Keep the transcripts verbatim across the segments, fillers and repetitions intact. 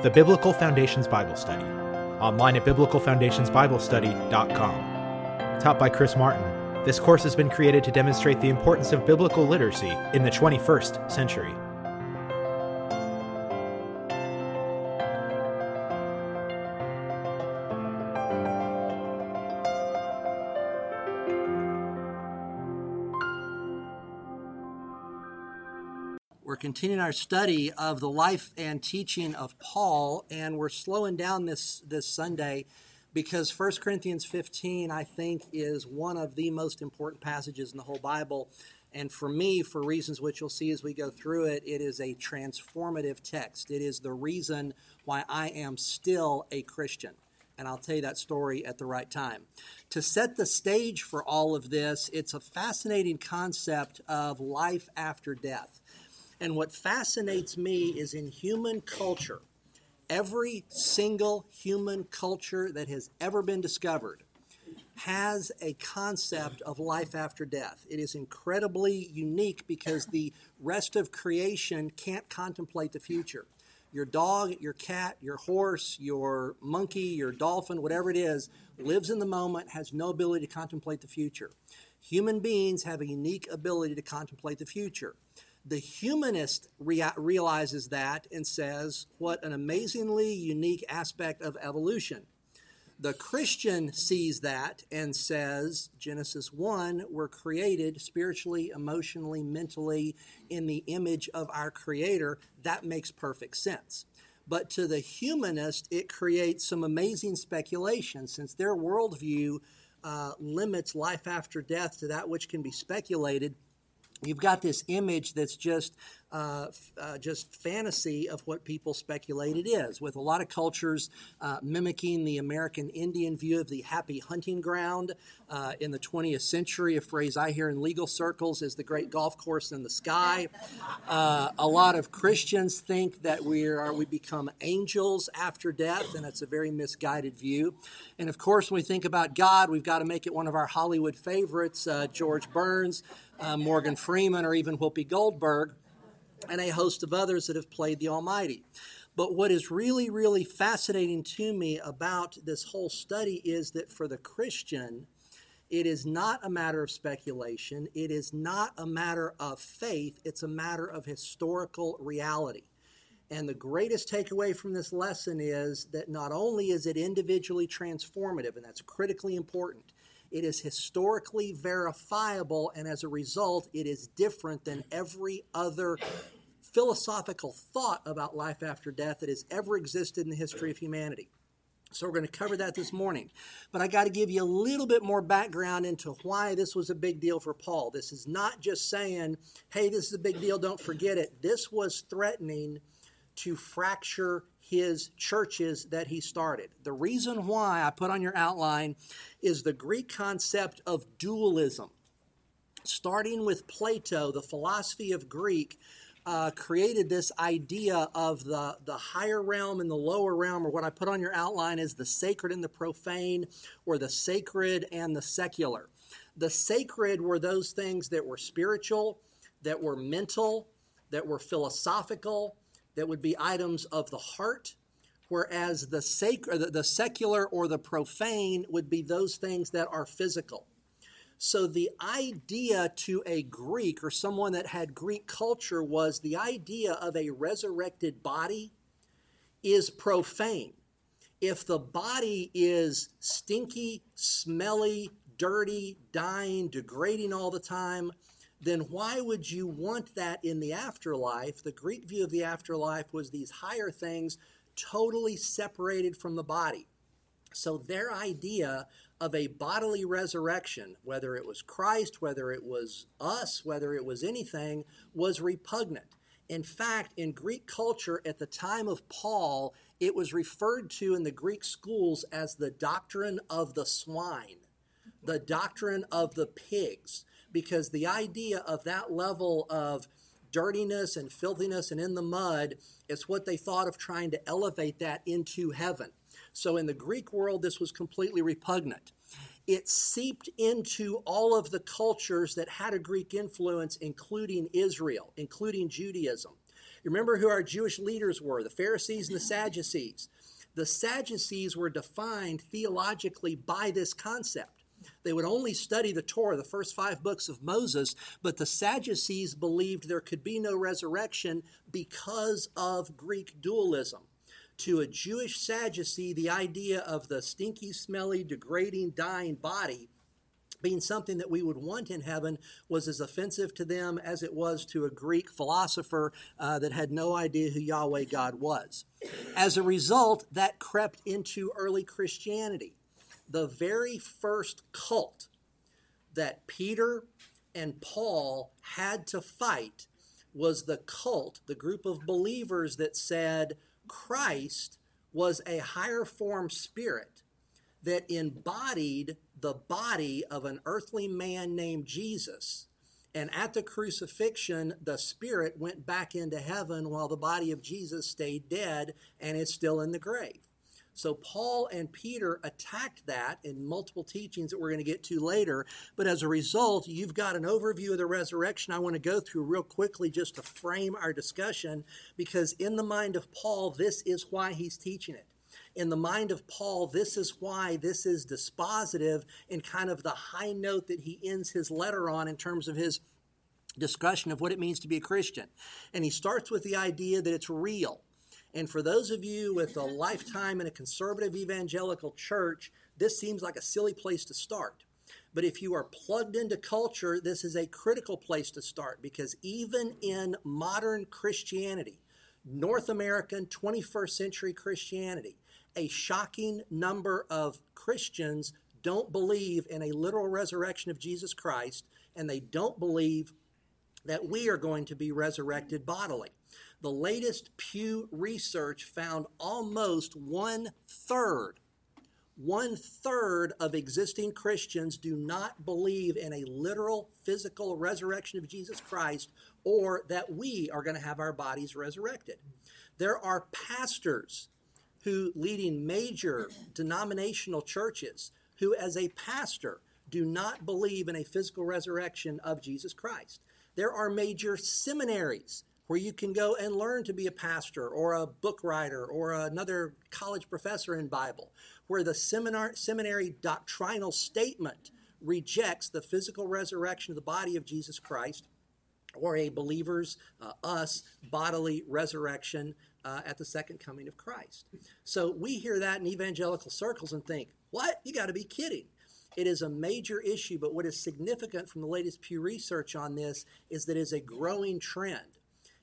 the Biblical Foundations Bible Study, online at biblical foundations bible study dot com. Taught by Chris Martin, this course has been created to demonstrate the importance of biblical literacy in the twenty-first century. We're continuing our study of the life and teaching of Paul, and we're slowing down this, this Sunday because First Corinthians fifteen, I think, is one of the most important passages in the whole Bible. And for me, for reasons which you'll see as we go through it, it is a transformative text. It is the reason why I am still a Christian. And I'll tell you that story at the right time. To set the stage for all of this, it's a fascinating concept of life after death. And what fascinates me is in human culture, every single human culture that has ever been discovered has a concept of life after death. It is incredibly unique because the rest of creation can't contemplate the future. Your dog, your cat, your horse, your monkey, your dolphin, whatever it is, lives in the moment, has no ability to contemplate the future. Human beings have a unique ability to contemplate the future. The humanist rea- realizes that and says, what an amazingly unique aspect of evolution. The Christian sees that and says, Genesis one, we're created spiritually, emotionally, mentally in the image of our Creator. That makes perfect sense. But to the humanist, it creates some amazing speculation since their worldview uh, limits life after death to that which can be speculated. You've got this image that's just uh, uh, just fantasy of what people speculate it is, with a lot of cultures uh, mimicking the American Indian view of the happy hunting ground. Uh, in the twentieth century, a phrase I hear in legal circles is the great golf course in the sky. Uh, a lot of Christians think that we are we become angels after death, and it's a very misguided view. And of course, when we think about God, we've got to make it one of our Hollywood favorites, uh, George Burns, Uh, Morgan Freeman, or even Whoopi Goldberg, and a host of others that have played the Almighty. But what is really, really fascinating to me about this whole study is that for the Christian, it is not a matter of speculation. It is not a matter of faith. It's a matter of historical reality. And the greatest takeaway from this lesson is that not only is it individually transformative, and that's critically important, it is historically verifiable, and as a result, it is different than every other philosophical thought about life after death that has ever existed in the history of humanity. So we're going to cover that this morning. But I got to give you a little bit more background into why this was a big deal for Paul. This is not just saying, hey, this is a big deal, don't forget it. This was threatening to fracture his churches that he started. The reason why I put on your outline is the Greek concept of dualism. Starting with Plato, the philosophy of Greek uh, created this idea of the, the higher realm and the lower realm, or what I put on your outline is the sacred and the profane, or the sacred and the secular. The sacred were those things that were spiritual, that were mental, that were philosophical, that would be items of the heart, whereas the sacred, the secular or the profane would be those things that are physical. So the idea to a Greek or someone that had Greek culture was the idea of a resurrected body is profane. If the body is stinky, smelly, dirty, dying, degrading all the time, then why would you want that in the afterlife? The Greek view of the afterlife was these higher things totally separated from the body. So their idea of a bodily resurrection, whether it was Christ, whether it was us, whether it was anything, was repugnant. In fact, in Greek culture at the time of Paul, it was referred to in the Greek schools as the doctrine of the swine, the doctrine of the pigs. Because the idea of that level of dirtiness and filthiness and in the mud is what they thought of trying to elevate that into heaven. So in the Greek world, this was completely repugnant. It seeped into all of the cultures that had a Greek influence, including Israel, including Judaism. Remember who our Jewish leaders were, the Pharisees and the Sadducees. The Sadducees were defined theologically by this concept. They would only study the Torah, the first five books of Moses, but the Sadducees believed there could be no resurrection because of Greek dualism. To a Jewish Sadducee, the idea of the stinky, smelly, degrading, dying body being something that we would want in heaven was as offensive to them as it was to a Greek philosopher uh, that had no idea who Yahweh God was. As a result, that crept into early Christianity. The very first cult that Peter and Paul had to fight was the cult, the group of believers that said Christ was a higher form spirit that embodied the body of an earthly man named Jesus. And at the crucifixion, the spirit went back into heaven while the body of Jesus stayed dead and is still in the grave. So Paul and Peter attacked that in multiple teachings that we're going to get to later. But as a result, you've got an overview of the resurrection I want to go through real quickly just to frame our discussion, because in the mind of Paul, this is why he's teaching it. In the mind of Paul, this is why this is dispositive and kind of the high note that he ends his letter on in terms of his discussion of what it means to be a Christian. And he starts with the idea that it's real. And for those of you with a lifetime in a conservative evangelical church, this seems like a silly place to start. But if you are plugged into culture, this is a critical place to start, because even in modern Christianity, North American twenty-first century Christianity, a shocking number of Christians don't believe in a literal resurrection of Jesus Christ, and they don't believe that we are going to be resurrected bodily. The latest Pew research found almost one-third, one-third of existing Christians do not believe in a literal physical resurrection of Jesus Christ, or that we are going to have our bodies resurrected. There are pastors who leading major denominational churches who, as a pastor, do not believe in a physical resurrection of Jesus Christ. There are major seminaries where you can go and learn to be a pastor or a book writer or another college professor in Bible, where the seminar, seminary doctrinal statement rejects the physical resurrection of the body of Jesus Christ, or a believer's, uh, us, bodily resurrection uh, at the second coming of Christ. So we hear that in evangelical circles and think, what? You got to be kidding. It is a major issue, but what is significant from the latest Pew research on this is that it is a growing trend.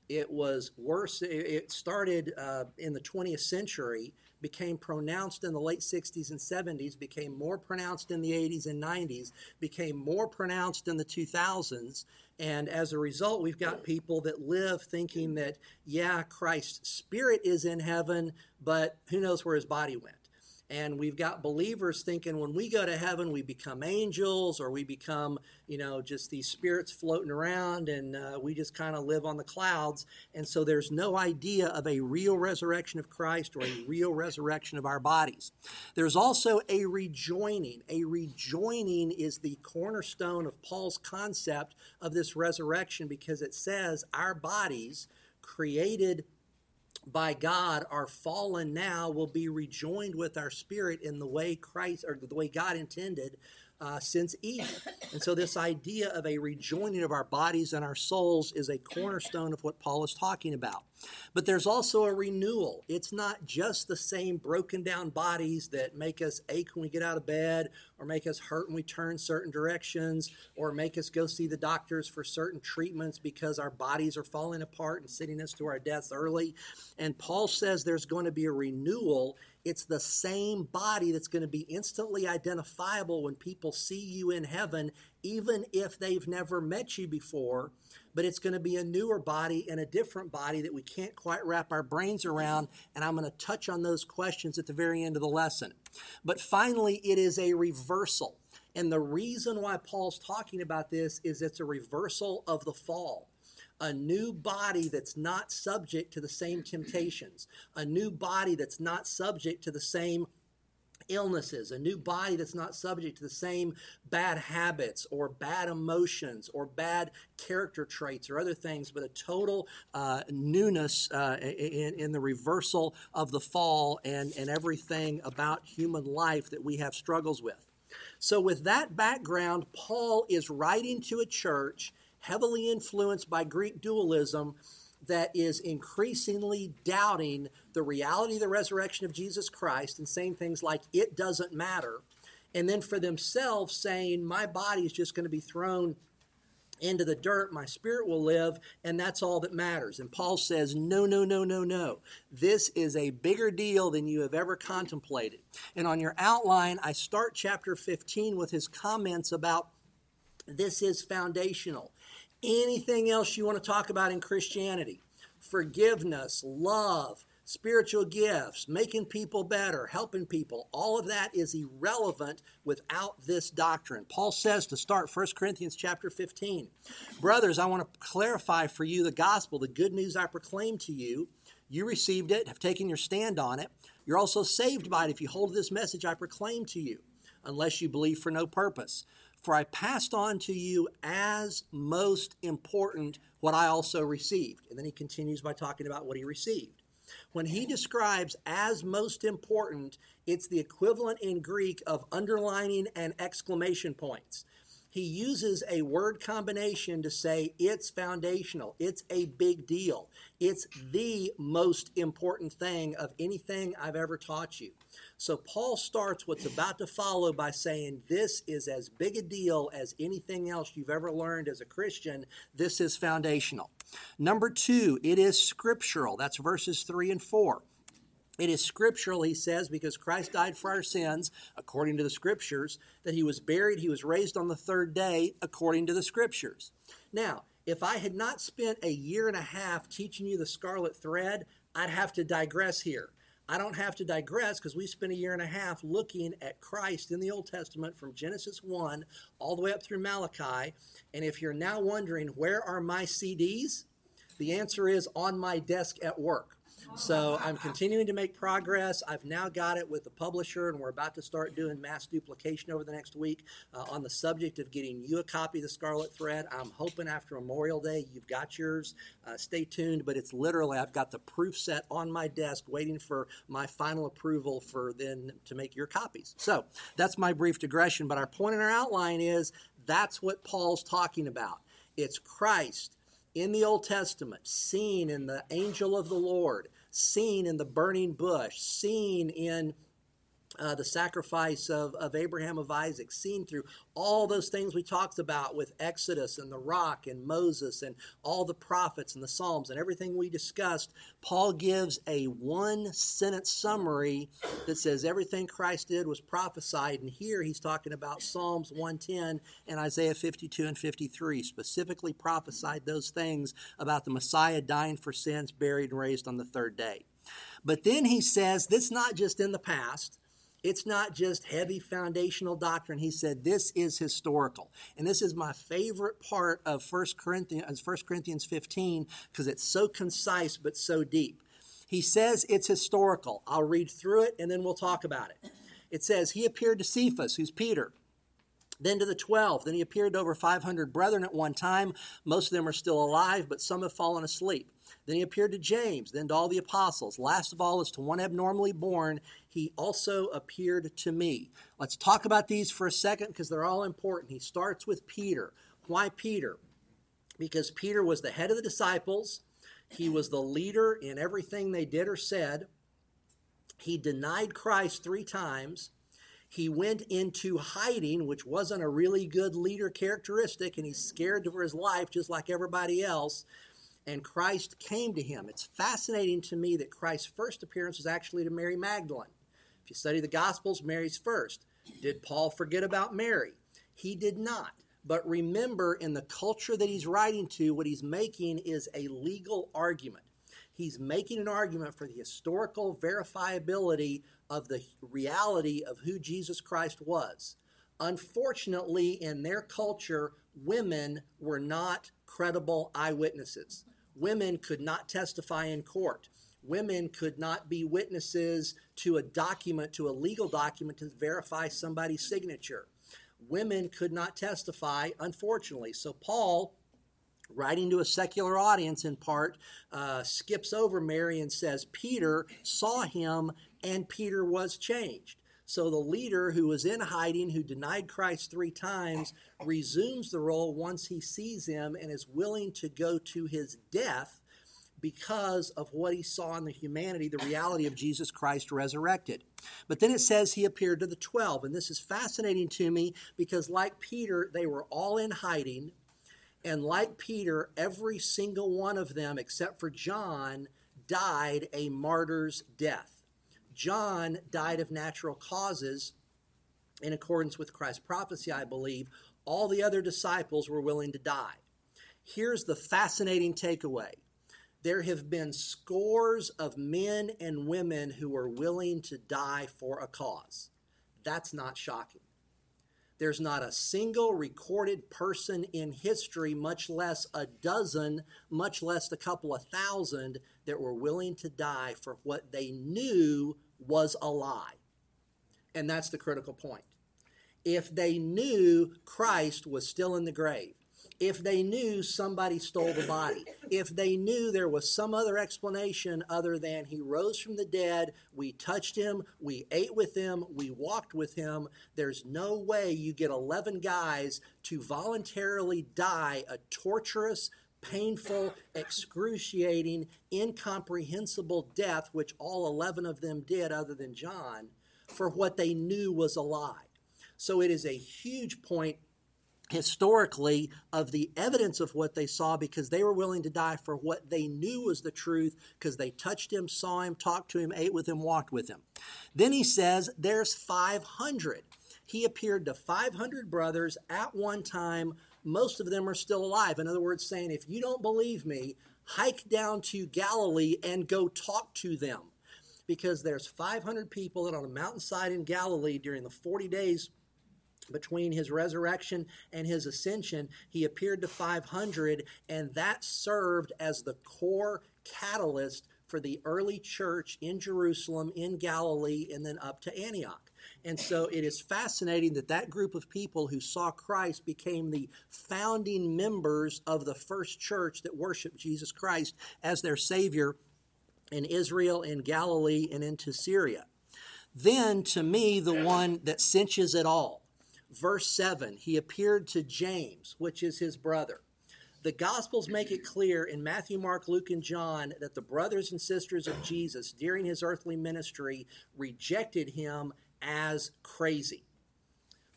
It was worse. It started uh, in the twentieth century, became pronounced in the late sixties and seventies, became more pronounced in the eighties and nineties, became more pronounced in the two thousands. And as a result, we've got people that live thinking that, yeah, Christ's spirit is in heaven, but who knows where his body went. And we've got believers thinking when we go to heaven, we become angels, or we become, you know, just these spirits floating around, and uh, we just kind of live on the clouds. And so there's no idea of a real resurrection of Christ or a real resurrection of our bodies. There's also a rejoining. A rejoining is the cornerstone of Paul's concept of this resurrection, because it says our bodies created by God are fallen now will be rejoined with our spirit in the way Christ, or the way God intended uh, since Eden. And so this idea of a rejoining of our bodies and our souls is a cornerstone of what Paul is talking about. But there's also a renewal. It's not just the same broken down bodies that make us ache when we get out of bed, or make us hurt when we turn certain directions, or make us go see the doctors for certain treatments because our bodies are falling apart and sending us to our deaths early. And Paul says there's going to be a renewal. It's the same body that's going to be instantly identifiable when people see you in heaven, even if they've never met you before, but it's going to be a newer body and a different body that we can't quite wrap our brains around, and I'm going to touch on those questions at the very end of the lesson. But finally, it is a reversal, and the reason why Paul's talking about this is it's a reversal of the fall. A new body that's not subject to the same temptations, a new body that's not subject to the same illnesses, a new body that's not subject to the same bad habits or bad emotions or bad character traits or other things, but a total uh, newness uh, in, in the reversal of the fall and, and everything about human life that we have struggles with. So with that background, Paul is writing to a church heavily influenced by Greek dualism that is increasingly doubting the reality of the resurrection of Jesus Christ and saying things like, it doesn't matter. And then for themselves saying, my body is just going to be thrown into the dirt, my spirit will live, and that's all that matters. And Paul says, no, no, no, no, no. This is a bigger deal than you have ever contemplated. And on your outline, I start chapter fifteen with his comments about this is foundational. Anything else you want to talk about in Christianity, forgiveness, love, spiritual gifts, making people better, helping people, all of that is irrelevant without this doctrine. Paul says to start First Corinthians chapter fifteen, brothers, I want to clarify for you the gospel, the good news I proclaimed to you. You received it, have taken your stand on it. You're also saved by it if you hold this message I proclaimed to you, unless you believe for no purpose. For I passed on to you as most important what I also received. And then he continues by talking about what he received. When he describes as most important, it's the equivalent in Greek of underlining and exclamation points. He uses a word combination to say it's foundational, it's a big deal, it's the most important thing of anything I've ever taught you. So Paul starts what's about to follow by saying this is as big a deal as anything else you've ever learned as a Christian. This is foundational. Number two, it is scriptural. That's verses three and four. It is scriptural, he says, because Christ died for our sins, according to the scriptures, that he was buried, he was raised on the third day, according to the scriptures. Now, if I had not spent a year and a half teaching you the scarlet thread, I'd have to digress here. I don't have to digress because we spent a year and a half looking at Christ in the Old Testament from Genesis one all the way up through Malachi. And if you're now wondering, where are my C Ds? The answer is on my desk at work. So I'm continuing to make progress. I've now got it with the publisher, and we're about to start doing mass duplication over the next week uh, on the subject of getting you a copy of The Scarlet Thread. I'm hoping after Memorial Day you've got yours. Uh, stay tuned, but it's literally I've got the proof set on my desk waiting for my final approval for then to make your copies. So that's my brief digression, but our point in our outline is that's what Paul's talking about. It's Christ in the Old Testament, seen in the angel of the Lord, seen in the burning bush, seen in uh, the sacrifice of, of Abraham, of Isaac, seen through all those things we talked about with Exodus and the rock and Moses and all the prophets and the Psalms and everything we discussed. Paul gives a one-sentence summary that says everything Christ did was prophesied, and here he's talking about Psalms one ten and Isaiah fifty-two and fifty-three, specifically prophesied those things about the Messiah dying for sins, buried, and raised on the third day. But then he says, this is not just in the past. It's not just heavy foundational doctrine. He said, this is historical. And this is my favorite part of First Corinthians, First Corinthians fifteen because it's so concise but so deep. He says it's historical. I'll read through it and then we'll talk about it. It says, he appeared to Cephas, who's Peter, then to the twelve. Then he appeared to over five hundred brethren at one time. Most of them are still alive, but some have fallen asleep. Then he appeared to James, then to all the apostles. Last of all, as to one abnormally born, he also appeared to me. Let's talk about these for a second because they're all important. He starts with Peter. Why Peter? Because Peter was the head of the disciples. He was the leader in everything they did or said. He denied Christ three times. He went into hiding, which wasn't a really good leader characteristic, and he's scared for his life just like everybody else. And Christ came to him. It's fascinating to me that Christ's first appearance was actually to Mary Magdalene. If you study the Gospels, Mary's first. Did Paul forget about Mary? He did not. But remember, in the culture that he's writing to, what he's making is a legal argument. He's making an argument for the historical verifiability of the reality of who Jesus Christ was. Unfortunately, in their culture, women were not credible eyewitnesses. Women could not testify in court. women could not be witnesses to a document, to a legal document to verify somebody's signature. Women could not testify, unfortunately. So Paul, writing to a secular audience in part, uh, skips over Mary and says, Peter saw him and Peter was changed. So the leader who was in hiding, who denied Christ three times, resumes the role once he sees him and is willing to go to his death because of what he saw in the humanity, the reality of Jesus Christ resurrected. But then it says he appeared to the twelve, and this is fascinating to me because like Peter, they were all in hiding, and like Peter, every single one of them, except for John, died a martyr's death. John died of natural causes in accordance with Christ's prophecy, I believe. All the other disciples were willing to die. Here's the fascinating takeaway. There have been scores of men and women who are willing to die for a cause. That's not shocking. There's not a single recorded person in history, much less a dozen, much less a couple of thousand, that were willing to die for what they knew was a lie. And that's the critical point. If they knew Christ was still in the grave, if they knew somebody stole the body, if they knew there was some other explanation other than he rose from the dead, we touched him, we ate with him, we walked with him, there's no way you get eleven guys to voluntarily die a torturous, painful, excruciating, incomprehensible death, which all eleven of them did other than John, for what they knew was a lie. So it is a huge point historically of the evidence of what they saw, because they were willing to die for what they knew was the truth, because they touched him, saw him, talked to him, ate with him, walked with him. Then he says there's five hundred. He appeared to five hundred brothers at one time. Most of them are still alive. In other words, saying, if you don't believe me, hike down to Galilee and go talk to them, because there's five hundred people that on a mountainside in Galilee during the forty days between his resurrection and his ascension, he appeared to five hundred, and that served as the core catalyst for the early church in Jerusalem, in Galilee, and then up to Antioch. And so it is fascinating that that group of people who saw Christ became the founding members of the first church that worshiped Jesus Christ as their Savior in Israel, in Galilee, and into Syria. Then, to me, the one that cinches it all, verse seven, he appeared to James, which is his brother. The Gospels make it clear in Matthew, Mark, Luke, and John that the brothers and sisters of Jesus during his earthly ministry rejected him as crazy.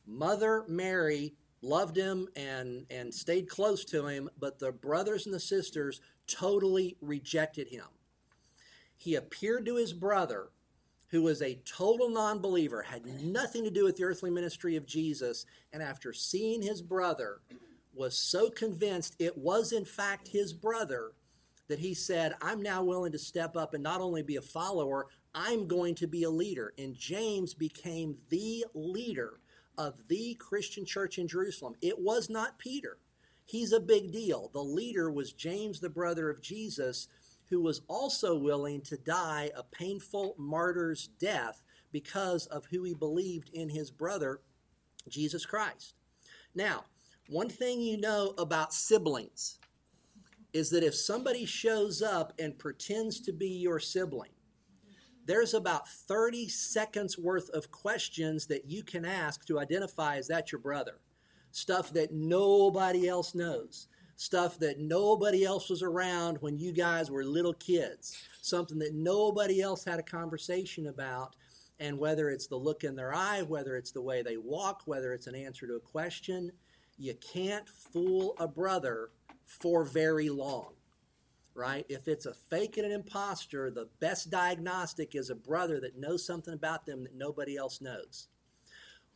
Mother Mary loved him and, and stayed close to him, but the brothers and the sisters totally rejected him. He appeared to his brother, who was a total non-believer, had nothing to do with the earthly ministry of Jesus, and after seeing his brother, was so convinced it was in fact his brother that he said, I'm now willing to step up and not only be a follower, I'm going to be a leader. And James became the leader of the Christian church in Jerusalem. It was not Peter. He's a big deal. The leader was James, the brother of Jesus, who was also willing to die a painful martyr's death because of who he believed in his brother, Jesus Christ. Now, one thing you know about siblings is that if somebody shows up and pretends to be your sibling, there's about thirty seconds worth of questions that you can ask to identify, is that your brother? Stuff that nobody else knows. Stuff that nobody else was around when you guys were little kids. Something that nobody else had a conversation about. And whether it's the look in their eye, whether it's the way they walk, whether it's an answer to a question, you can't fool a brother for very long. Right? If it's a fake and an imposter, the best diagnostic is a brother that knows something about them that nobody else knows.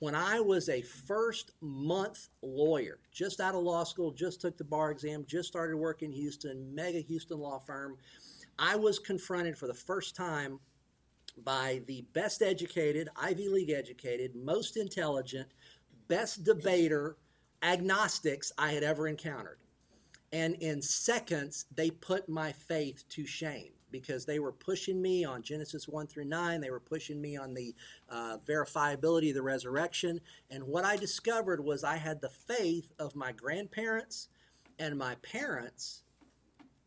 When I was a first-month lawyer, just out of law school, just took the bar exam, just started working in Houston, mega Houston law firm, I was confronted for the first time by the best-educated, Ivy League-educated, most intelligent, best debater, agnostics I had ever encountered. And in seconds, they put my faith to shame. because they were pushing me on Genesis one through nine. They were pushing me on the uh, verifiability of the resurrection. And what I discovered was I had the faith of my grandparents and my parents.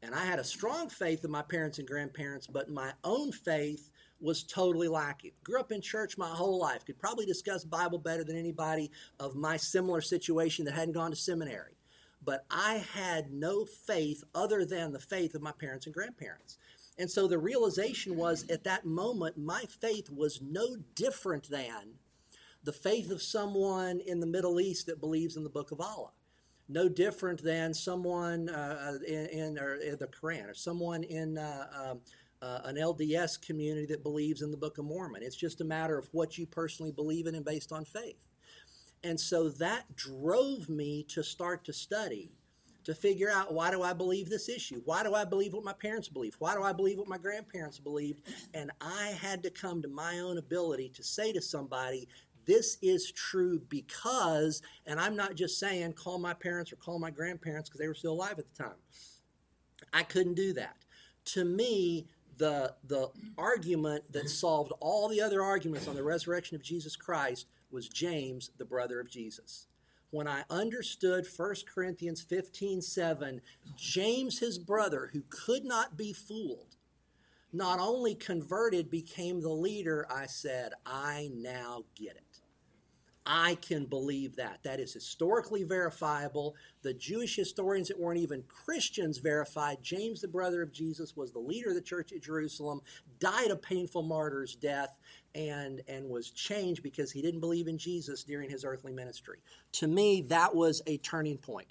And I had a strong faith of my parents and grandparents, but my own faith was totally lacking. Grew up in church my whole life. Could probably discuss Bible better than anybody of my similar situation that hadn't gone to seminary. But I had no faith other than the faith of my parents and grandparents. And so the realization was at that moment, my faith was no different than the faith of someone in the Middle East that believes in the Book of Allah. No different than someone uh, in, in, or in the Quran or someone in uh, um, uh, an L D S community that believes in the Book of Mormon. It's just a matter of what you personally believe in and based on faith. And so that drove me to start to study, to figure out, why do I believe this issue? Why do I believe what my parents believe? Why do I believe what my grandparents believed? And I had to come to my own ability to say to somebody, this is true because, and I'm not just saying call my parents or call my grandparents because they were still alive at the time. I couldn't do that. To me, the, the argument that solved all the other arguments on the resurrection of Jesus Christ was James, the brother of Jesus. When I understood First Corinthians fifteen seven, James, his brother, who could not be fooled, not only converted, became the leader, I said, I now get it. I can believe that. That is historically verifiable. The Jewish historians that weren't even Christians verified James, the brother of Jesus, was the leader of the church at Jerusalem, died a painful martyr's death, and, and was changed because he didn't believe in Jesus during his earthly ministry. To me, that was a turning point.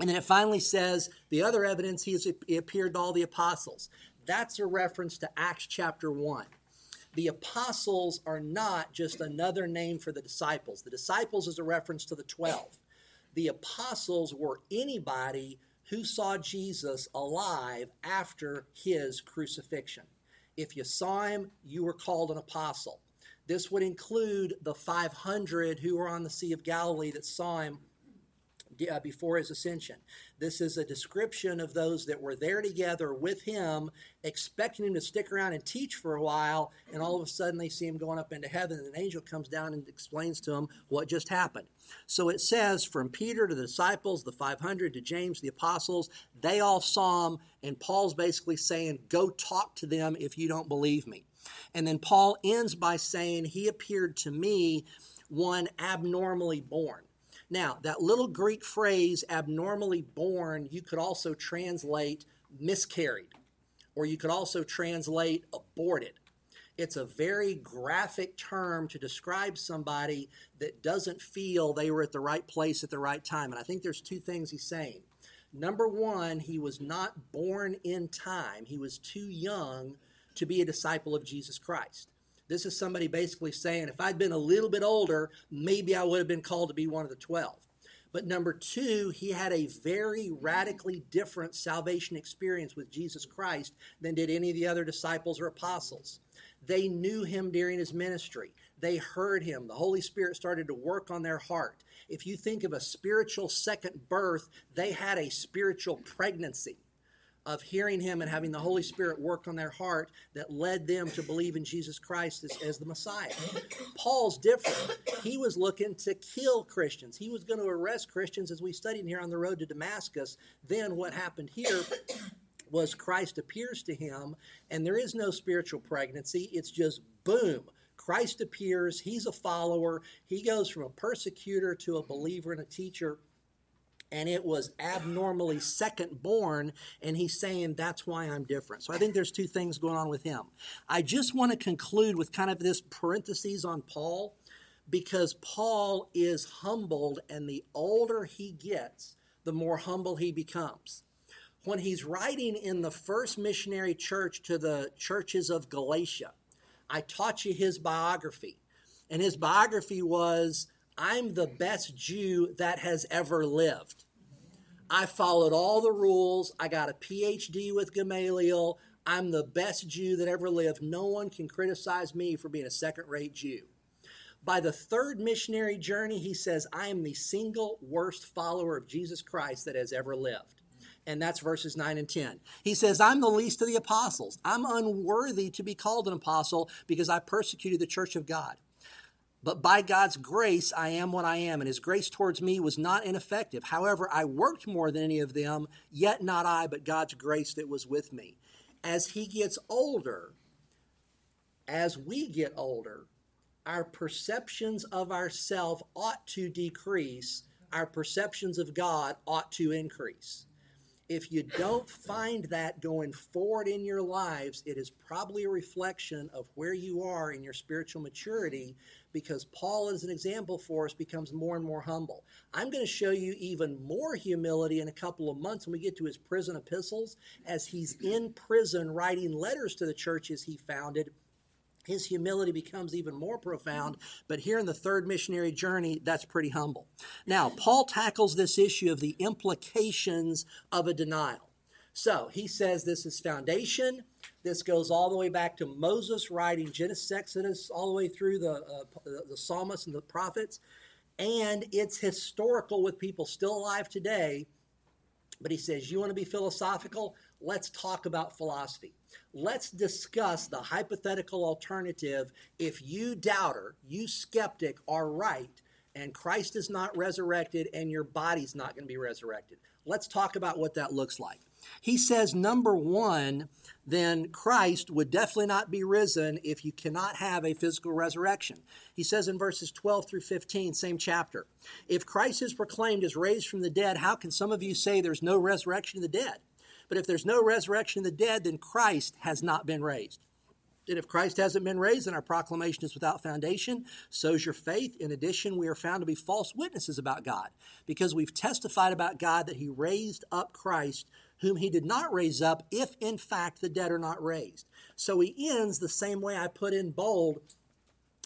And then it finally says, the other evidence, he, has, he appeared to all the apostles. That's a reference to Acts chapter one. The apostles are not just another name for the disciples. The disciples is a reference to the twelve. The apostles were anybody who saw Jesus alive after his crucifixion. If you saw him, you were called an apostle. This would include the five hundred who were on the Sea of Galilee that saw him before his ascension. This is a description of those that were there together with him, expecting him to stick around and teach for a while, and all of a sudden they see him going up into heaven, and an angel comes down and explains to him what just happened. So it says, from Peter to the disciples, the five hundred, to James, the apostles, they all saw him, and Paul's basically saying, go talk to them if you don't believe me. And then Paul ends by saying, he appeared to me one abnormally born. Now, that little Greek phrase, abnormally born, you could also translate miscarried, or you could also translate aborted. It's a very graphic term to describe somebody that doesn't feel they were at the right place at the right time. And I think there's two things he's saying. Number one, he was not born in time. He was too young to be a disciple of Jesus Christ. This is somebody basically saying, if I'd been a little bit older, maybe I would have been called to be one of the twelve. But number two, he had a very radically different salvation experience with Jesus Christ than did any of the other disciples or apostles. They knew him during his ministry. They heard him. The Holy Spirit started to work on their heart. If you think of a spiritual second birth, they had a spiritual pregnancy of hearing him and having the Holy Spirit work on their heart that led them to believe in Jesus Christ as, as the Messiah. Paul's different. He was looking to kill Christians. He was going to arrest Christians, as we studied here on the road to Damascus. Then what happened here was Christ appears to him, and there is no spiritual pregnancy. It's just boom. Christ appears. He's a follower. He goes from a persecutor to a believer and a teacher. And it was abnormally second born, and he's saying that's why I'm different. So I think there's two things going on with him. I just want to conclude with kind of this parenthesis on Paul, because Paul is humbled, and the older he gets, the more humble he becomes. When he's writing in the first missionary church to the churches of Galatia, I taught you his biography, and his biography was, I'm the best Jew that has ever lived. I followed all the rules. I got a P H D with Gamaliel. I'm the best Jew that ever lived. No one can criticize me for being a second-rate Jew. By the third missionary journey, he says, I am the single worst follower of Jesus Christ that has ever lived. and that's verses nine and ten. He says, I'm the least of the apostles. I'm unworthy to be called an apostle because I persecuted the church of God. But by God's grace, I am what I am, and his grace towards me was not ineffective. However, I worked more than any of them, yet not I, but God's grace that was with me. As he gets older, as we get older, our perceptions of ourselves ought to decrease. Our perceptions of God ought to increase. If you don't find that going forward in your lives, it is probably a reflection of where you are in your spiritual maturity, because Paul, as an example for us, becomes more and more humble. I'm going to show you even more humility in a couple of months when we get to his prison epistles. As he's in prison writing letters to the churches he founded, his humility becomes even more profound, but here in the third missionary journey, that's pretty humble. Now, Paul tackles this issue of the implications of a denial. So he says this is foundation. This goes all the way back to Moses writing Genesis, Exodus, all the way through the, uh, the, the psalmists and the prophets. And it's historical with people still alive today. But he says, you want to be philosophical? Let's talk about philosophy. Let's discuss the hypothetical alternative. If you doubter, you skeptic are right, and Christ is not resurrected, and your body's not going to be resurrected. Let's talk about what that looks like. He says, number one, then Christ would definitely not be risen if you cannot have a physical resurrection. He says in verses twelve through fifteen, same chapter, if Christ is proclaimed as raised from the dead, how can some of you say there's no resurrection of the dead? But if there's no resurrection of the dead, then Christ has not been raised. And if Christ hasn't been raised, then our proclamation is without foundation. So is your faith. In addition, we are found to be false witnesses about God, because we've testified about God that he raised up Christ, whom he did not raise up, if in fact the dead are not raised. So he ends the same way I put in bold,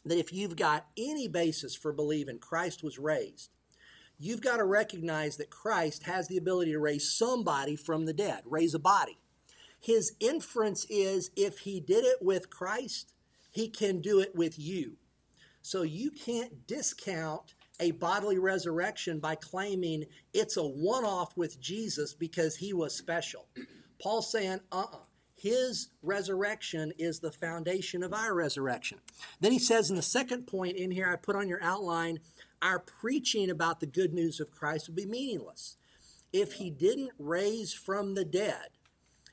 that if you've got any basis for believing Christ was raised, you've got to recognize that Christ has the ability to raise somebody from the dead, raise a body. His inference is, if he did it with Christ, he can do it with you. So you can't discount a bodily resurrection by claiming it's a one-off with Jesus because he was special. Paul's saying, uh-uh. His resurrection is the foundation of our resurrection. Then he says in the second point in here, I put on your outline, our preaching about the good news of Christ would be meaningless. If he didn't raise from the dead,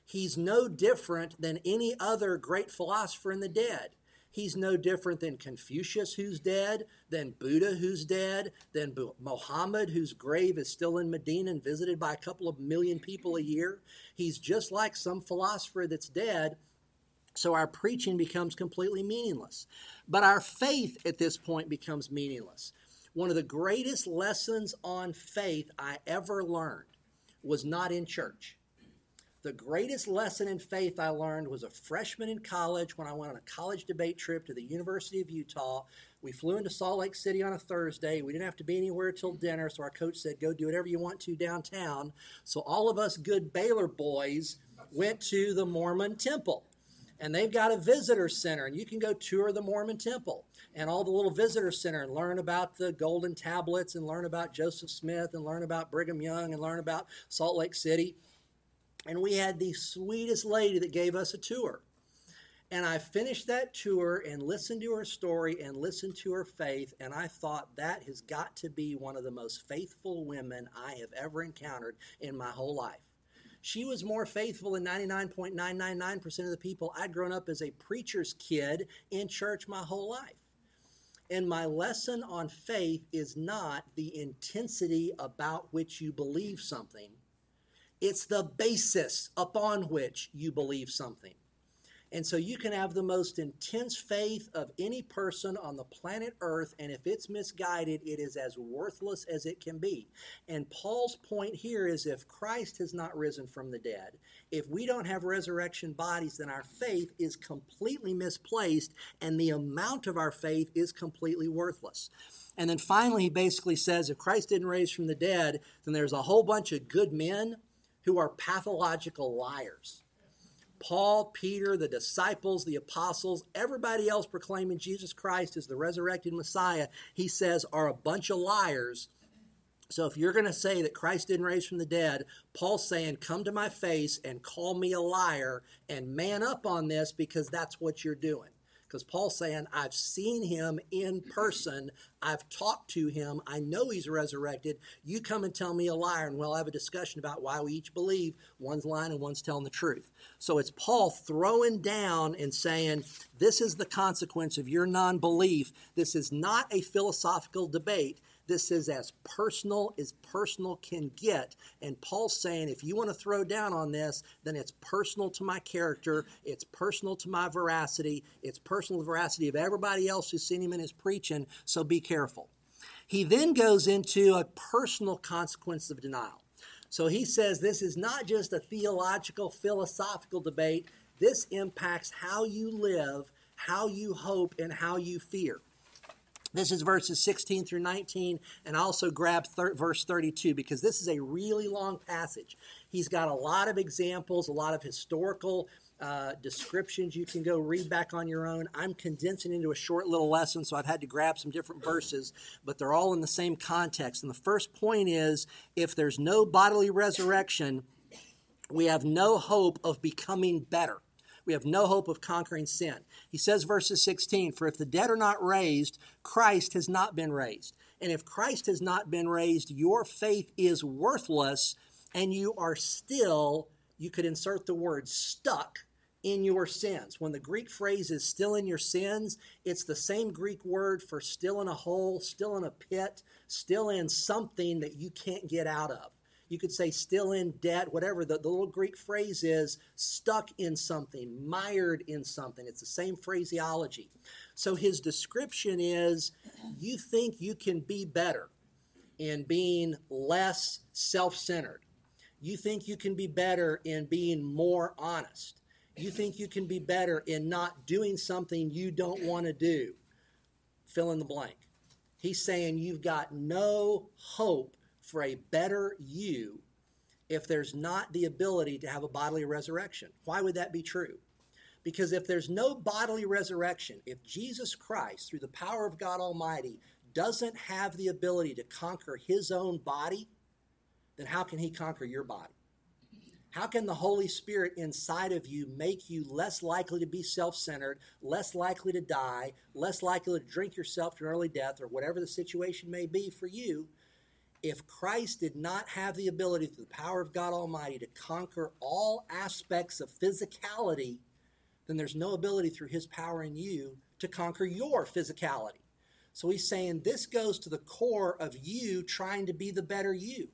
he's no different than any other great philosopher in the dead. He's no different than Confucius, who's dead, than Buddha, who's dead, than Mohammed, whose grave is still in Medina and visited by a couple of million people a year. He's just like some philosopher that's dead, so our preaching becomes completely meaningless. But our faith at this point becomes meaningless. One of the greatest lessons on faith I ever learned was not in church. The greatest lesson in faith I learned was a freshman in college when I went on a college debate trip to the University of Utah. We flew into Salt Lake City on a Thursday. We didn't have to be anywhere till dinner, so our coach said, go do whatever you want to downtown. So all of us good Baylor boys went to the Mormon Temple. And they've got a visitor center, and you can go tour the Mormon Temple and all the little visitor center and learn about the golden tablets and learn about Joseph Smith and learn about Brigham Young and learn about Salt Lake City. And we had the sweetest lady that gave us a tour. And I finished that tour and listened to her story and listened to her faith, and I thought, that has got to be one of the most faithful women I have ever encountered in my whole life. She was more faithful than ninety-nine point nine nine nine percent of the people I'd grown up as a preacher's kid in church my whole life. And my lesson on faith is not the intensity about which you believe something. It's the basis upon which you believe something. And so you can have the most intense faith of any person on the planet Earth, and if it's misguided, it is as worthless as it can be. And Paul's point here is, if Christ has not risen from the dead, if we don't have resurrection bodies, then our faith is completely misplaced, and the amount of our faith is completely worthless. And then finally, he basically says, if Christ didn't raise from the dead, then there's a whole bunch of good men who are pathological liars. Paul, Peter, the disciples, the apostles, everybody else proclaiming Jesus Christ as the resurrected Messiah, he says, are a bunch of liars So if you're going to say that Christ didn't raise from the dead, Paul's saying, come to my face and call me a liar and man up on this, because that's what you're doing. Because Paul's saying, I've seen him in person. I've talked to him. I know he's resurrected. You come and tell me a liar, and we'll have a discussion about why we each believe one's lying and one's telling the truth. So it's Paul throwing down and saying, this is the consequence of your non-belief. This is not a philosophical debate. This is as personal as personal can get. And Paul's saying, if you want to throw down on this, then it's personal to my character. It's personal to my veracity. It's personal to the veracity of everybody else who's seen him in his preaching. So be careful. He then goes into a personal consequence of denial. So he says this is not just a theological, philosophical debate. This impacts how you live, how you hope, and how you fear. This is verses sixteen through nineteen, and I also grabbed thir- verse thirty-two because this is a really long passage. He's got a lot of examples, a lot of historical uh, descriptions. You can go read back on your own. I'm condensing into a short little lesson, so I've had to grab some different verses, but they're all in the same context. And the first point is, if there's no bodily resurrection, we have no hope of becoming better. We have no hope of conquering sin. He says, verses sixteen, for if the dead are not raised, Christ has not been raised. And if Christ has not been raised, your faith is worthless, and you are still, you could insert the word stuck, in your sins. When the Greek phrase is still in your sins, it's the same Greek word for still in a hole, still in a pit, still in something that you can't get out of. You could say still in debt, whatever. The, the little Greek phrase is stuck in something, mired in something. It's the same phraseology. So his description is, you think you can be better in being less self-centered. You think you can be better in being more honest. You think you can be better in not doing something you don't want to do. Fill in the blank. He's saying you've got no hope for a better you if there's not the ability to have a bodily resurrection. Why would that be true? Because if there's no bodily resurrection, if Jesus Christ, through the power of God Almighty, doesn't have the ability to conquer his own body, then how can he conquer your body? How can the Holy Spirit inside of you make you less likely to be self-centered, less likely to die, less likely to drink yourself to an early death, or whatever the situation may be for you, if Christ did not have the ability through the power of God Almighty to conquer all aspects of physicality, then there's no ability through his power in you to conquer your physicality. So he's saying this goes to the core of you trying to be the better you.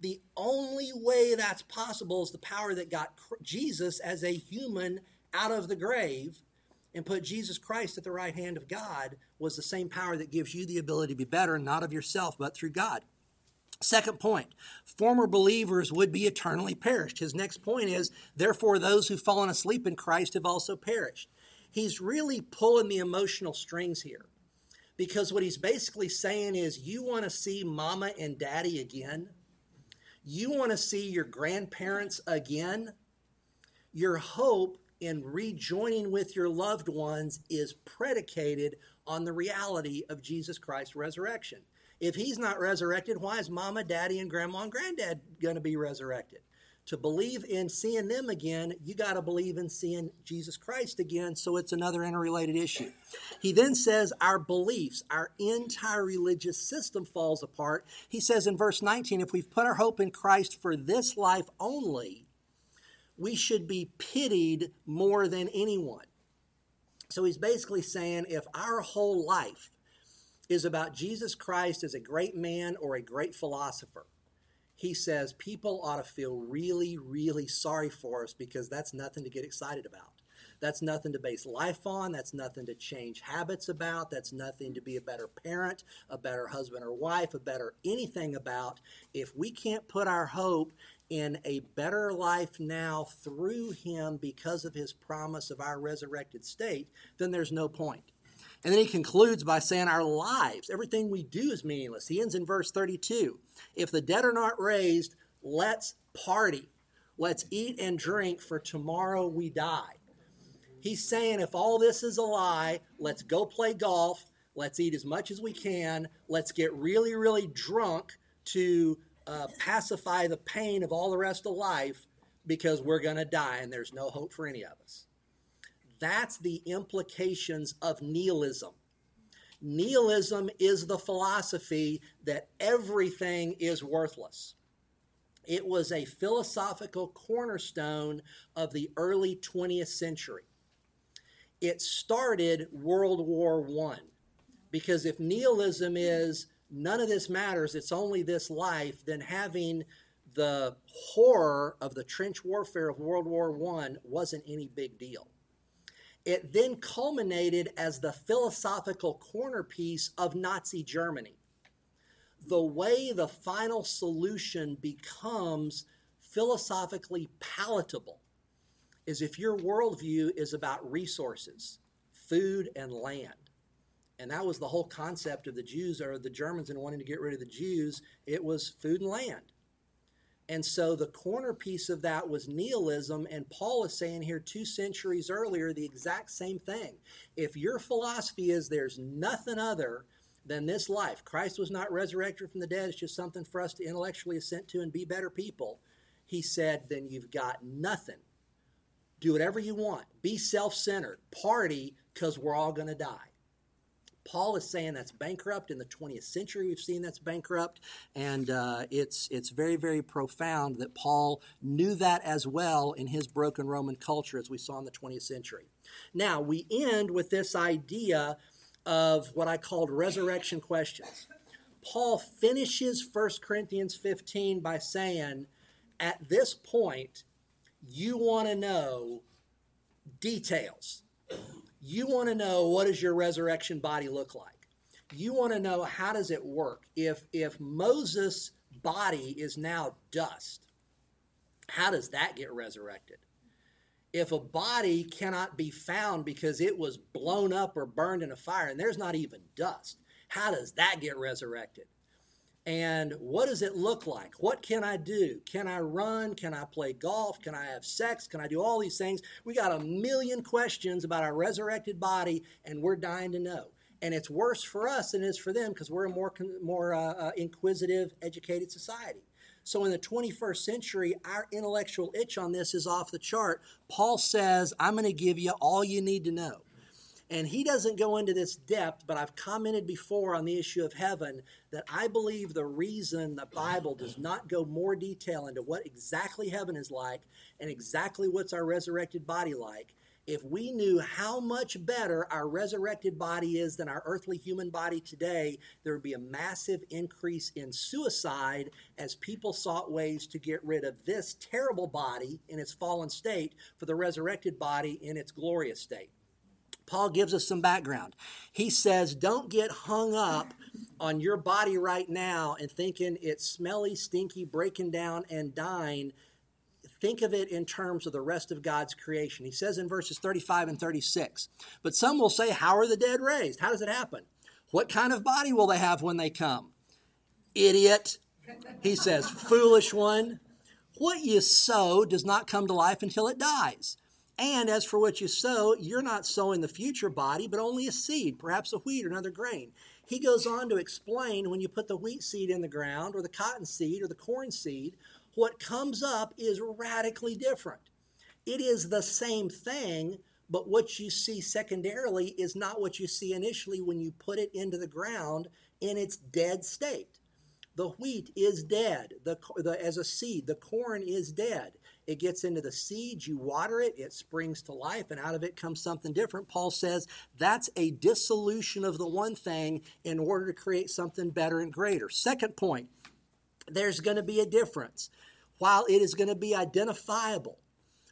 The only way that's possible is the power that got Jesus as a human out of the grave and put Jesus Christ at the right hand of God was the same power that gives you the ability to be better, not of yourself, but through God. Second point, former believers would be eternally perished. His next point is, therefore, those who've fallen asleep in Christ have also perished. He's really pulling the emotional strings here, because what he's basically saying is, you want to see mama and daddy again? You want to see your grandparents again? Your hope in rejoining with your loved ones is predicated on the reality of Jesus Christ's resurrection. If he's not resurrected, why is mama, daddy, and grandma and granddad going to be resurrected? To believe in seeing them again, you got to believe in seeing Jesus Christ again, so it's another interrelated issue. He then says our beliefs, our entire religious system falls apart. He says in verse nineteen, if we've put our hope in Christ for this life only, we should be pitied more than anyone. So he's basically saying if our whole life is about Jesus Christ as a great man or a great philosopher, he says people ought to feel really, really sorry for us, because that's nothing to get excited about. That's nothing to base life on. That's nothing to change habits about. That's nothing to be a better parent, a better husband or wife, a better anything about. If we can't put our hope in a better life now through him because of his promise of our resurrected state, then there's no point. And then he concludes by saying our lives, everything we do is meaningless. He ends in verse thirty-two. If the dead are not raised, let's party. Let's eat and drink, for tomorrow we die. He's saying if all this is a lie, let's go play golf. Let's eat as much as we can. Let's get really, really drunk to uh, pacify the pain of all the rest of life, because we're going to die and there's no hope for any of us. That's the implications of nihilism. Nihilism is the philosophy that everything is worthless. It was a philosophical cornerstone of the early twentieth century. It started World War One, because if nihilism is none of this matters, it's only this life, then having the horror of the trench warfare of World War One wasn't any big deal. It then culminated as the philosophical corner piece of Nazi Germany. The way the final solution becomes philosophically palatable is if your worldview is about resources, food, and land. And that was the whole concept of the Jews or the Germans and wanting to get rid of the Jews. It was food and land. And so the corner piece of that was nihilism, and Paul is saying here two centuries earlier the exact same thing. If your philosophy is there's nothing other than this life, Christ was not resurrected from the dead, it's just something for us to intellectually assent to and be better people, he said, then you've got nothing. Do whatever you want. Be self-centered. Party, because we're all going to die. Paul is saying that's bankrupt. In the twentieth century, we've seen that's bankrupt. And uh, it's it's very, very profound that Paul knew that as well in his broken Roman culture as we saw in the twentieth century. Now, we end with this idea of what I called resurrection questions. Paul finishes First Corinthians fifteen by saying, at this point, you want to know details. You want to know, what does your resurrection body look like? You want to know, how does it work? If if Moses' body is now dust, how does that get resurrected? If a body cannot be found because it was blown up or burned in a fire and there's not even dust, how does that get resurrected? And what does it look like? What can I do? Can I run? Can I play golf? Can I have sex? Can I do all these things? We got a million questions about our resurrected body, and we're dying to know. And it's worse for us than it is for them because we're a more, more uh, inquisitive, educated society. So in the twenty-first century, our intellectual itch on this is off the chart. Paul says, I'm going to give you all you need to know. And he doesn't go into this depth, but I've commented before on the issue of heaven that I believe the reason the Bible does not go more detail into what exactly heaven is like and exactly what's our resurrected body like, if we knew how much better our resurrected body is than our earthly human body today, there would be a massive increase in suicide as people sought ways to get rid of this terrible body in its fallen state for the resurrected body in its glorious state. Paul gives us some background. He says, don't get hung up on your body right now and thinking it's smelly, stinky, breaking down, and dying. Think of it in terms of the rest of God's creation. He says in verses thirty-five and thirty-six, but some will say, how are the dead raised? How does it happen? What kind of body will they have when they come? Idiot, he says, foolish one. What you sow does not come to life until it dies. And as for what you sow, you're not sowing the future body, but only a seed, perhaps a wheat or another grain. He goes on to explain when you put the wheat seed in the ground or the cotton seed or the corn seed, what comes up is radically different. It is the same thing, but what you see secondarily is not what you see initially when you put it into the ground in its dead state. The wheat is dead the, the, as a seed. The corn is dead. It gets into the seed, you water it, it springs to life, and out of it comes something different. Paul says that's a dissolution of the one thing in order to create something better and greater. Second point, there's going to be a difference. While it is going to be identifiable,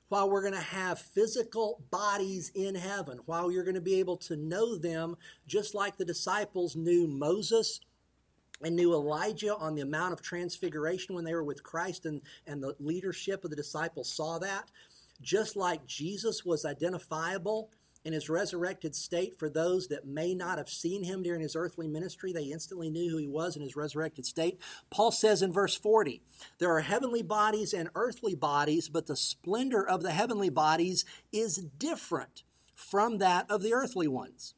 while we're going to have physical bodies in heaven, while you're going to be able to know them, just like the disciples knew Moses and knew Elijah on the Mount of Transfiguration when they were with Christ, and, and the leadership of the disciples saw that. Just like Jesus was identifiable in his resurrected state for those that may not have seen him during his earthly ministry, they instantly knew who he was in his resurrected state. Paul says in verse forty, there are heavenly bodies and earthly bodies, but the splendor of the heavenly bodies is different from that of the earthly ones.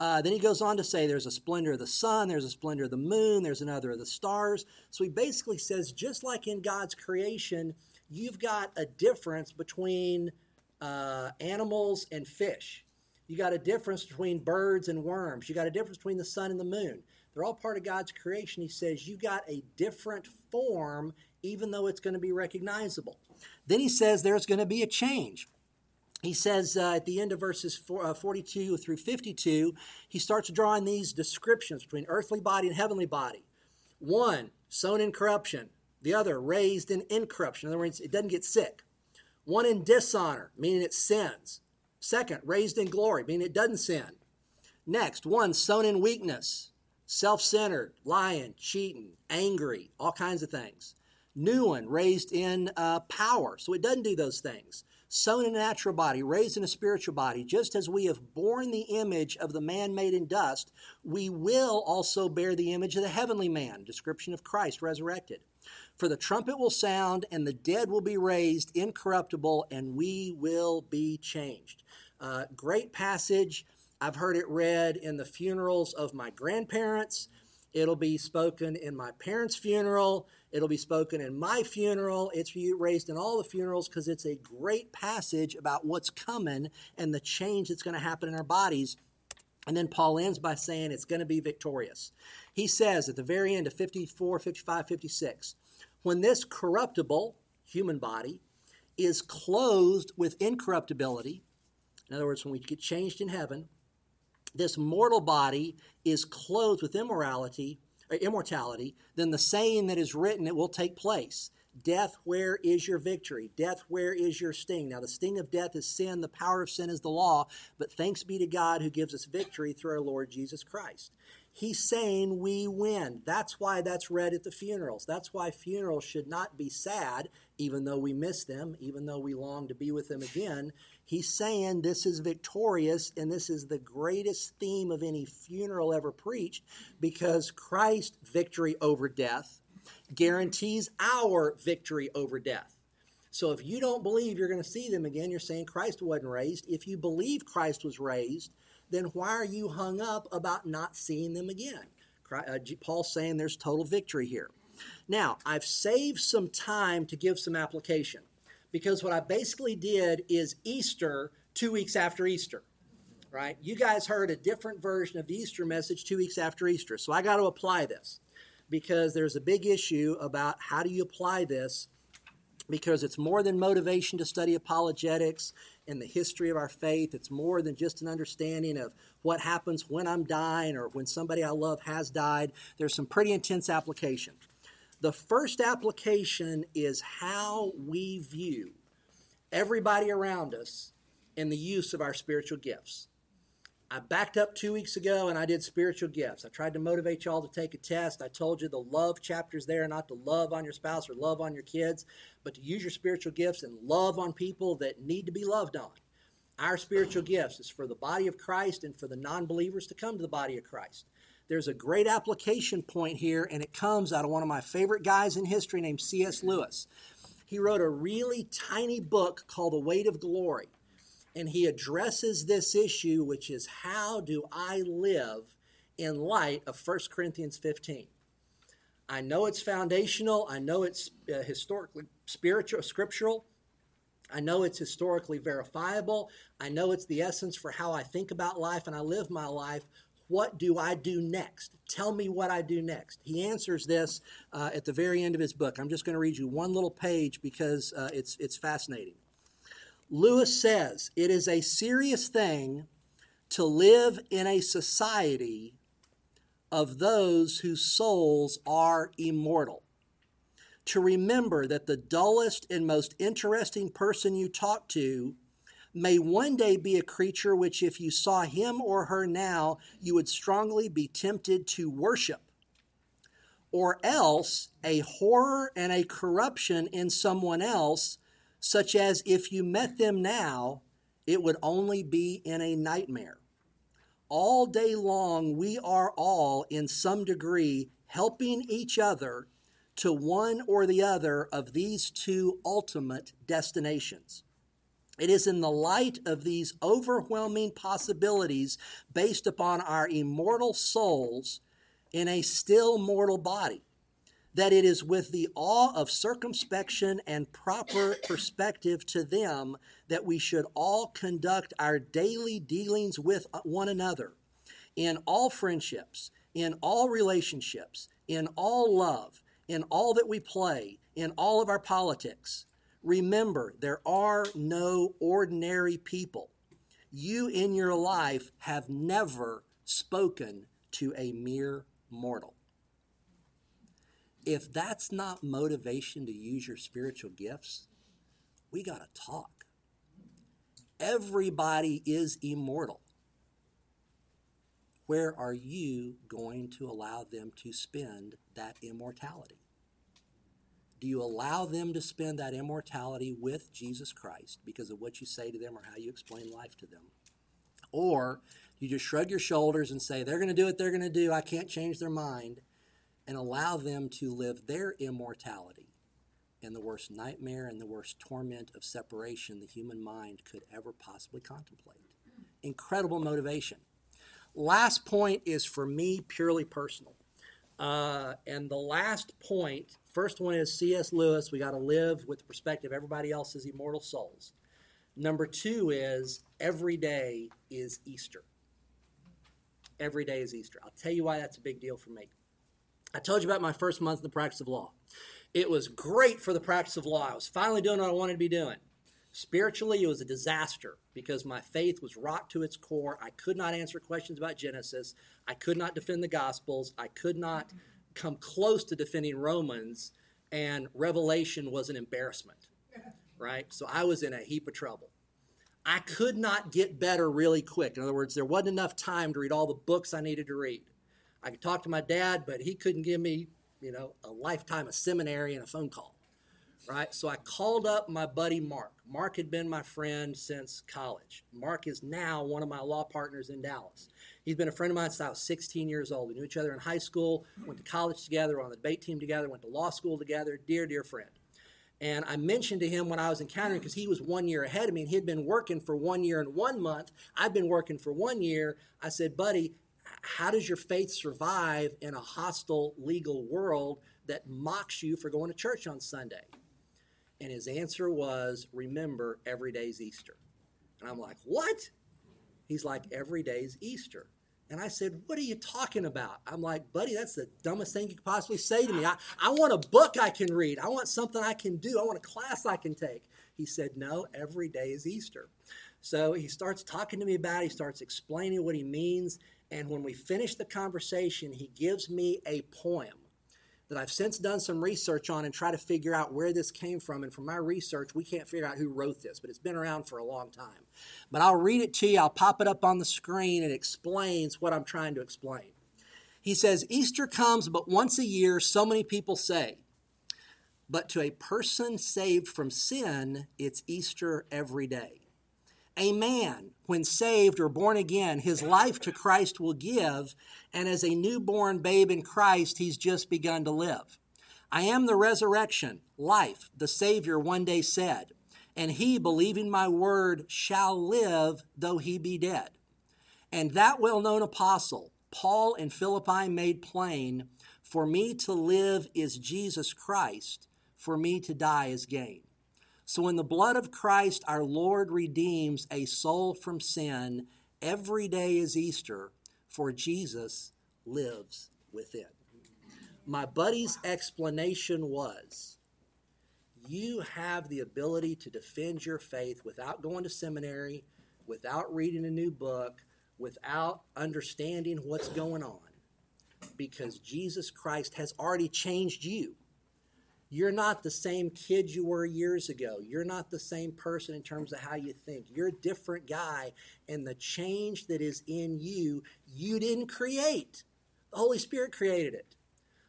Uh, then he goes on to say there's a splendor of the sun, there's a splendor of the moon, there's another of the stars. So he basically says, just like in God's creation, you've got a difference between uh, animals and fish. You got a difference between birds and worms. You got a difference between the sun and the moon. They're all part of God's creation. He says you got a different form, even though it's going to be recognizable. Then he says there's going to be a change. He says uh, at the end of verses forty-two through fifty-two, he starts drawing these descriptions between earthly body and heavenly body. One, sown in corruption. The other, raised in incorruption. In other words, it doesn't get sick. One in dishonor, meaning it sins. Second, raised in glory, meaning it doesn't sin. Next, one, sown in weakness, self-centered, lying, cheating, angry, all kinds of things. New one, raised in uh, power, so it doesn't do those things. Sown in a natural body, raised in a spiritual body. Just as we have borne the image of the man made in dust, we will also bear the image of the heavenly man, description of Christ resurrected. For the trumpet will sound, and the dead will be raised incorruptible, and we will be changed. Uh, great passage. I've heard it read in the funerals of my grandparents. It'll be spoken in my parents' funeral. It'll be spoken in my funeral. It's raised in all the funerals because it's a great passage about what's coming and the change that's going to happen in our bodies. And then Paul ends by saying it's going to be victorious. He says at the very end of fifty-four, fifty-five, fifty-six, when this corruptible human body is clothed with incorruptibility, in other words, when we get changed in heaven, this mortal body is clothed with immorality, or immortality, then the saying that is written, it will take place. Death, where is your victory? Death, where is your sting? Now, the sting of death is sin. The power of sin is the law. But thanks be to God who gives us victory through our Lord Jesus Christ. He's saying we win. That's why that's read at the funerals. That's why funerals should not be sad, even though we miss them, even though we long to be with them again. He's saying this is victorious, and this is the greatest theme of any funeral ever preached, because Christ's victory over death guarantees our victory over death. So if you don't believe you're going to see them again, you're saying Christ wasn't raised. If you believe Christ was raised, then why are you hung up about not seeing them again? Paul's saying there's total victory here. Now, I've saved some time to give some application, because what I basically did is Easter two weeks after Easter, right? You guys heard a different version of the Easter message two weeks after Easter. So I got to apply this, because there's a big issue about how do you apply this, because it's more than motivation to study apologetics and the history of our faith. It's more than just an understanding of what happens when I'm dying or when somebody I love has died. There's some pretty intense application. The first application is how we view everybody around us and the use of our spiritual gifts. I backed up two weeks ago and I did spiritual gifts. I tried to motivate y'all to take a test. I told you the love chapter's there, not to love on your spouse or love on your kids, but to use your spiritual gifts and love on people that need to be loved on. Our spiritual gifts is for the body of Christ and for the non-believers to come to the body of Christ. There's a great application point here, and it comes out of one of my favorite guys in history named C S Lewis. He wrote a really tiny book called The Weight of Glory, and he addresses this issue, which is how do I live in light of First Corinthians fifteen? I know it's foundational. I know it's uh, historically spiritual, scriptural. I know it's historically verifiable. I know it's the essence for how I think about life and I live my life. What do I do next? Tell me what I do next. He answers this uh, at the very end of his book. I'm just going to read you one little page because uh, it's, it's fascinating. Lewis says, it is a serious thing to live in a society of those whose souls are immortal. To remember that the dullest and most interesting person you talk to may one day be a creature which, if you saw him or her now, you would strongly be tempted to worship, or else a horror and a corruption in someone else, such as if you met them now, it would only be in a nightmare. All day long, we are all, in some degree, helping each other to one or the other of these two ultimate destinations. It is in the light of these overwhelming possibilities based upon our immortal souls in a still mortal body that it is with the awe of circumspection and proper perspective to them that we should all conduct our daily dealings with one another in all friendships, in all relationships, in all love, in all that we play, in all of our politics. Remember, there are no ordinary people. You in your life have never spoken to a mere mortal. If that's not motivation to use your spiritual gifts, we got to talk. Everybody is immortal. Where are you going to allow them to spend that immortality? Do you allow them to spend that immortality with Jesus Christ because of what you say to them or how you explain life to them? Or you just shrug your shoulders and say, they're going to do what they're going to do. I can't change their mind. And allow them to live their immortality in the worst nightmare and the worst torment of separation the human mind could ever possibly contemplate. Incredible motivation. Last point is for me purely personal. Uh, and the last point, first one is C S Lewis. We got to live with the perspective of everybody else's immortal souls. Number two is every day is Easter. Every day is Easter. I'll tell you why that's a big deal for me. I told you about my first month in the practice of law. It was great for the practice of law. I was finally doing what I wanted to be doing. Spiritually, it was a disaster because my faith was rocked to its core. I could not answer questions about Genesis. I could not defend the Gospels. I could not come close to defending Romans, and Revelation was an embarrassment, right? So I was in a heap of trouble. I could not get better really quick. In other words, there wasn't enough time to read all the books I needed to read. I could talk to my dad, but he couldn't give me, you know, a lifetime of seminary and a phone call, right? So I called up my buddy Mark. Mark had been my friend since college. Mark is now one of my law partners in Dallas. He's been a friend of mine since I was sixteen years old. We knew each other in high school, went to college together, on the debate team together, went to law school together. Dear, dear friend. And I mentioned to him when I was encountering, because he was one year ahead of me, and he had been working for one year and one month. I'd been working for one year. I said, buddy, how does your faith survive in a hostile legal world that mocks you for going to church on Sunday? And his answer was, remember, every day's Easter. And I'm like, what? He's like, every day's Easter. And I said, what are you talking about? I'm like, buddy, that's the dumbest thing you could possibly say to me. I, I want a book I can read. I want something I can do. I want a class I can take. He said, no, every day is Easter. So he starts talking to me about it. He starts explaining what he means. And when we finish the conversation, he gives me a poem that I've since done some research on and try to figure out where this came from. And from my research, we can't figure out who wrote this, but it's been around for a long time. But I'll read it to you. I'll pop it up on the screen. It explains what I'm trying to explain. He says, Easter comes but once a year, so many people say. But to a person saved from sin, it's Easter every day. A man, when saved or born again, his life to Christ will give, and as a newborn babe in Christ, he's just begun to live. I am the resurrection, life, the Savior one day said, and he, believing my word, shall live, though he be dead. And that well-known apostle, Paul in Philippi made plain, for me to live is Jesus Christ, for me to die is gain. So in the blood of Christ, our Lord redeems a soul from sin. Every day is Easter, for Jesus lives within. My buddy's explanation was, you have the ability to defend your faith without going to seminary, without reading a new book, without understanding what's going on, because Jesus Christ has already changed you. You're not the same kid you were years ago. You're not the same person in terms of how you think. You're a different guy, and the change that is in you, you didn't create. The Holy Spirit created it.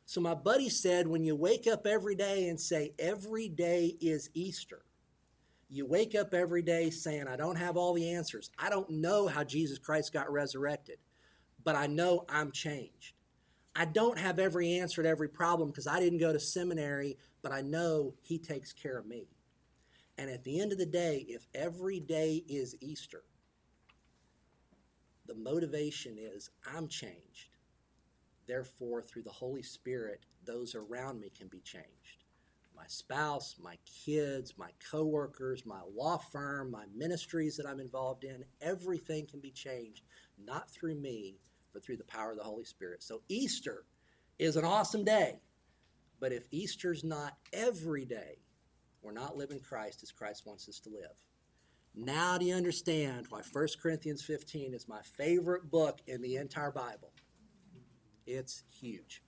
So my buddy said, when you wake up every day and say, every day is Easter, you wake up every day saying, I don't have all the answers. I don't know how Jesus Christ got resurrected, but I know I'm changed. I don't have every answer to every problem because I didn't go to seminary, but I know he takes care of me. And at the end of the day, if every day is Easter, the motivation is I'm changed. Therefore, through the Holy Spirit, those around me can be changed. My spouse, my kids, my coworkers, my law firm, my ministries that I'm involved in, everything can be changed, not through me, but through the power of the Holy Spirit. So Easter is an awesome day. But if Easter's not every day, we're not living Christ as Christ wants us to live. Now do you understand why First Corinthians fifteen is my favorite book in the entire Bible? It's huge.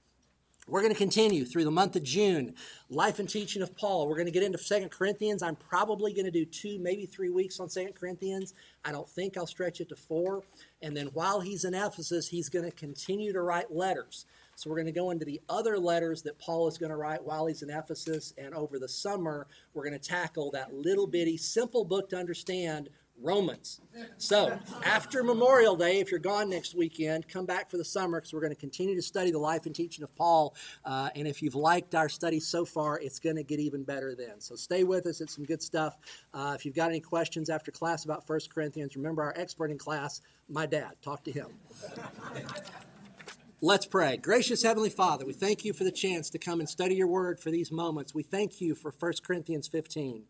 We're going to continue through the month of June, life and teaching of Paul. We're going to get into Second Corinthians. I'm probably going to do two, maybe three weeks on Second Corinthians. I don't think I'll stretch it to four. And then while he's in Ephesus, he's going to continue to write letters. So we're going to go into the other letters that Paul is going to write while he's in Ephesus. And over the summer, we're going to tackle that little bitty, simple book to understand, Romans. So after Memorial Day, if you're gone next weekend, come back for the summer because we're going to continue to study the life and teaching of Paul. Uh, and if you've liked our study so far, it's going to get even better then. So stay with us. It's some good stuff. Uh, if you've got any questions after class about First Corinthians, remember our expert in class, my dad. Talk to him. Let's pray. Gracious Heavenly Father, we thank you for the chance to come and study your word for these moments. We thank you for First Corinthians fifteen.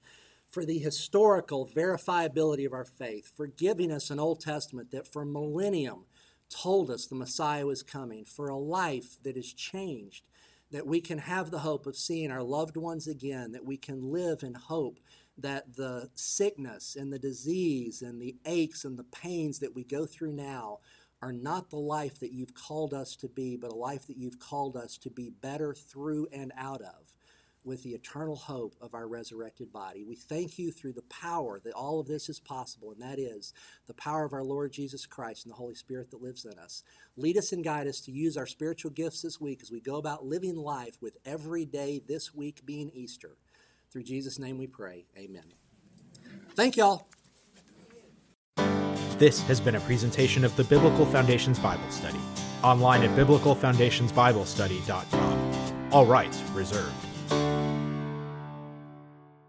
For the historical verifiability of our faith, for giving us an Old Testament that for millennium told us the Messiah was coming, for a life that is changed, that we can have the hope of seeing our loved ones again, that we can live in hope that the sickness and the disease and the aches and the pains that we go through now are not the life that you've called us to be, but a life that you've called us to be better through and out of, with the eternal hope of our resurrected body. We thank you through the power that all of this is possible, and that is the power of our Lord Jesus Christ and the Holy Spirit that lives in us. Lead us and guide us to use our spiritual gifts this week as we go about living life with every day this week being Easter. Through Jesus' name we pray. Amen. Thank y'all. This has been a presentation of the Biblical Foundations Bible Study, online at biblical foundations bible study dot com. All rights reserved.